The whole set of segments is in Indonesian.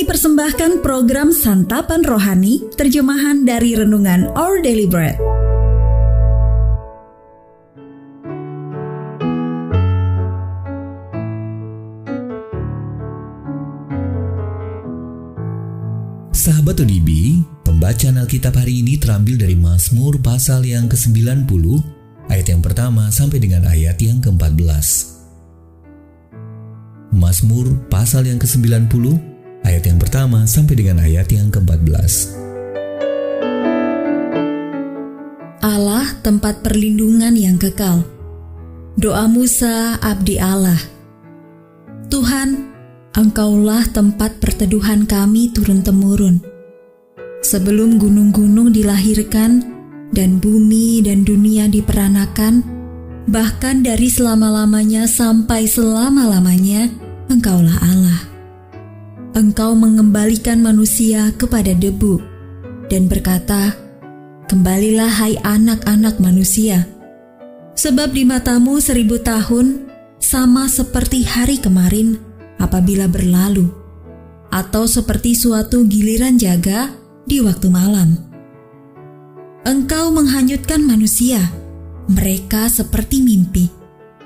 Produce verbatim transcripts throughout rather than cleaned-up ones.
Kami persembahkan program Santapan Rohani, terjemahan dari renungan Our Daily Bread. Sahabat O D B, pembacaan Alkitab hari ini terambil dari Mazmur pasal yang ke sembilan puluh, ayat yang pertama sampai dengan ayat yang ke empat belas. Mazmur pasal yang ke sembilan puluh, ayat yang pertama sampai dengan ayat yang ke empat belas. Allah tempat perlindungan yang kekal. Doa Musa abdi Allah. Tuhan, Engkaulah tempat perteduhan kami turun-temurun. Sebelum gunung-gunung dilahirkan dan bumi dan dunia diperanakan, bahkan dari selama-lamanya sampai selama-lamanya, Engkaulah Allah. Engkau mengembalikan manusia kepada debu dan berkata, "Kembalilah hai anak-anak manusia, sebab di matamu seribu tahun sama seperti hari kemarin apabila berlalu, atau seperti suatu giliran jaga di waktu malam. Engkau menghanyutkan manusia, mereka seperti mimpi,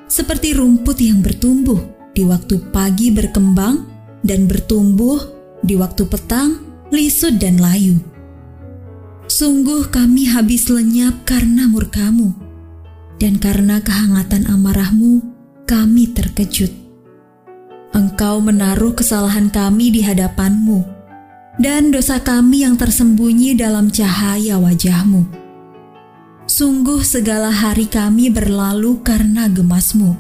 seperti rumput yang bertumbuh di waktu pagi berkembang dan bertumbuh di waktu petang, lisut dan layu. Sungguh kami habis lenyap karena murkamu, dan karena kehangatan amarahmu kami terkejut. Engkau menaruh kesalahan kami di hadapanmu, dan dosa kami yang tersembunyi dalam cahaya wajahmu. Sungguh segala hari kami berlalu karena gemasmu.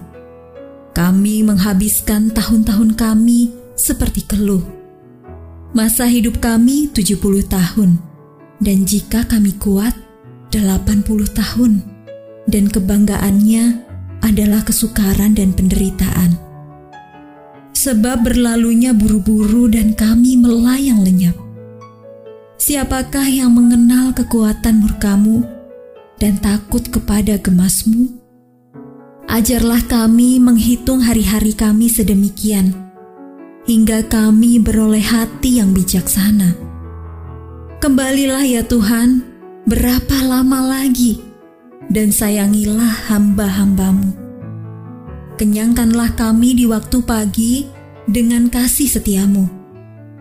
Kami menghabiskan tahun-tahun kami seperti keluh. Masa hidup kami tujuh puluh tahun, dan jika kami kuat delapan puluh tahun, dan kebanggaannya adalah kesukaran dan penderitaan. Sebab berlalunya buru-buru dan kami melayang lenyap. Siapakah yang mengenal kekuatan murkamu dan takut kepada gemasmu? Ajarlah kami menghitung hari-hari kami sedemikian, hingga kami beroleh hati yang bijaksana. Kembalilah ya Tuhan, berapa lama lagi, dan sayangilah hamba-hambamu. Kenyangkanlah kami di waktu pagi dengan kasih setiamu,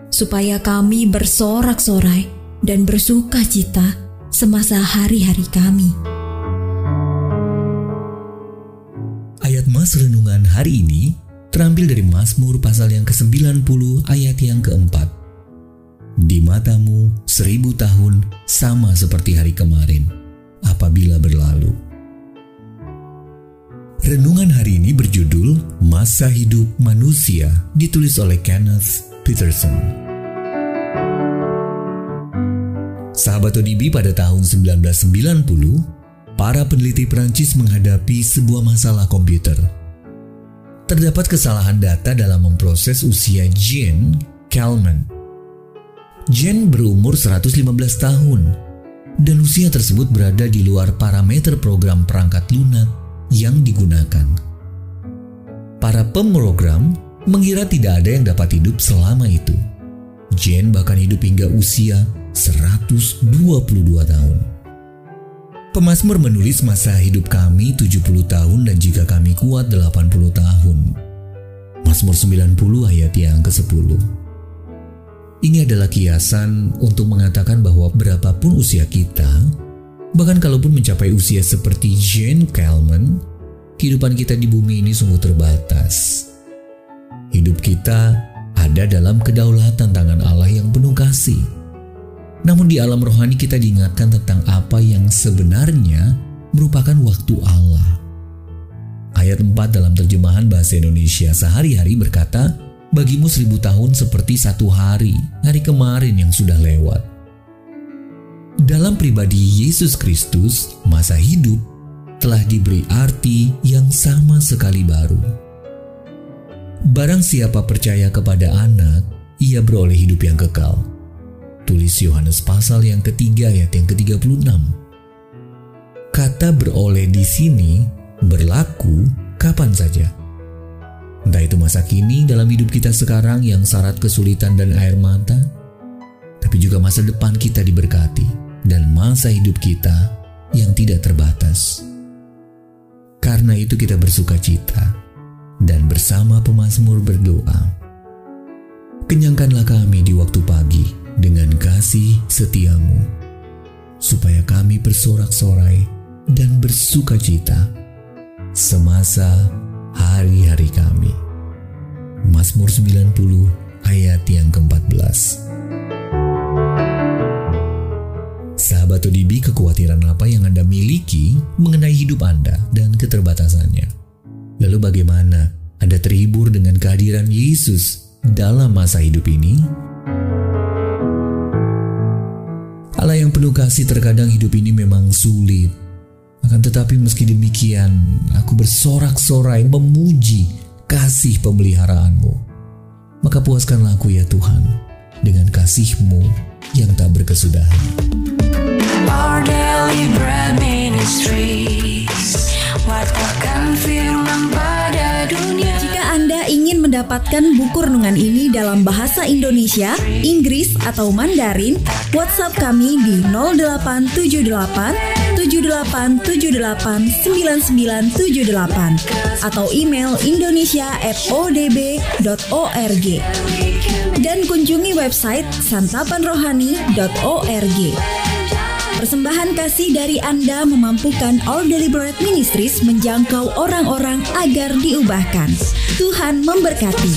supaya kami bersorak-sorai dan bersuka cita semasa hari-hari kami." Ayat Mas Renungan hari ini terambil dari Mazmur pasal yang ke sembilan puluh ayat yang keempat. Di matamu seribu tahun sama seperti hari kemarin apabila berlalu. Renungan hari ini berjudul Masa Hidup Manusia, ditulis oleh Kenneth Peterson. Sahabat O D B, pada tahun sembilan belas sembilan puluh, para peneliti Perancis menghadapi sebuah masalah komputer. Terdapat kesalahan data dalam memproses usia Jane Kalman. Jane berumur seratus lima belas tahun, dan usia tersebut berada di luar parameter program perangkat lunak yang digunakan. Para pemrogram mengira tidak ada yang dapat hidup selama itu. Jane bahkan hidup hingga usia seratus dua puluh dua tahun. Pemazmur menulis, "Masa hidup kami tujuh puluh tahun, dan jika kami kuat delapan puluh tahun." Mazmur sembilan puluh ayat yang ke sepuluh. Ini adalah kiasan untuk mengatakan bahwa berapapun usia kita, bahkan kalaupun mencapai usia seperti Jane Kalman, kehidupan kita di bumi ini sungguh terbatas. Hidup kita ada dalam kedaulatan tangan Allah yang penuh kasih. Namun di alam rohani kita diingatkan tentang apa yang sebenarnya merupakan waktu Allah. Ayat empat dalam terjemahan bahasa Indonesia sehari-hari berkata, "Bagimu seribu tahun seperti satu hari, hari kemarin yang sudah lewat." Dalam pribadi Yesus Kristus, masa hidup telah diberi arti yang sama sekali baru. Barang siapa percaya kepada anak, ia beroleh hidup yang kekal. Tulis Yohanes pasal yang ketiga ayat yang ke tiga puluh enam. Kata beroleh di sini berlaku kapan saja. Entah itu masa kini dalam hidup kita sekarang yang syarat kesulitan dan air mata, tapi juga masa depan kita diberkati dan masa hidup kita yang tidak terbatas. Karena itu kita bersuka cita dan bersama pemazmur berdoa, kenyangkanlah kami di waktu pagi dengan kasih setiamu, supaya kami bersorak-sorai dan bersuka cita semasa hari-hari kami. Mazmur sembilan puluh ayat yang keempat belas. Sahabat O D B, kekhawatiran apa yang Anda miliki mengenai hidup Anda dan keterbatasannya? Lalu bagaimana Anda terhibur dengan kehadiran Yesus dalam masa hidup ini? Allah yang penuh kasih, terkadang hidup ini memang sulit. Akan tetapi meski demikian, aku bersorak-sorai memuji kasih pemeliharaanmu. Maka puaskanlah aku ya Tuhan dengan kasihmu yang tak berkesudahan. Our Daily Bread Ministries, watakkan firman pada dunia. Jika Anda ingin mendapatkan buku renungan ini dalam bahasa Indonesia, Inggris, atau Mandarin, WhatsApp kami di nol delapan tujuh delapan tujuh delapan tujuh delapan sembilan sembilan tujuh delapan atau email indonesia at o d b dot org, dan kunjungi website santapan rohani dot org. Persembahan kasih dari Anda memampukan Our Daily Bread Ministries menjangkau orang-orang agar diubahkan. Tuhan memberkati.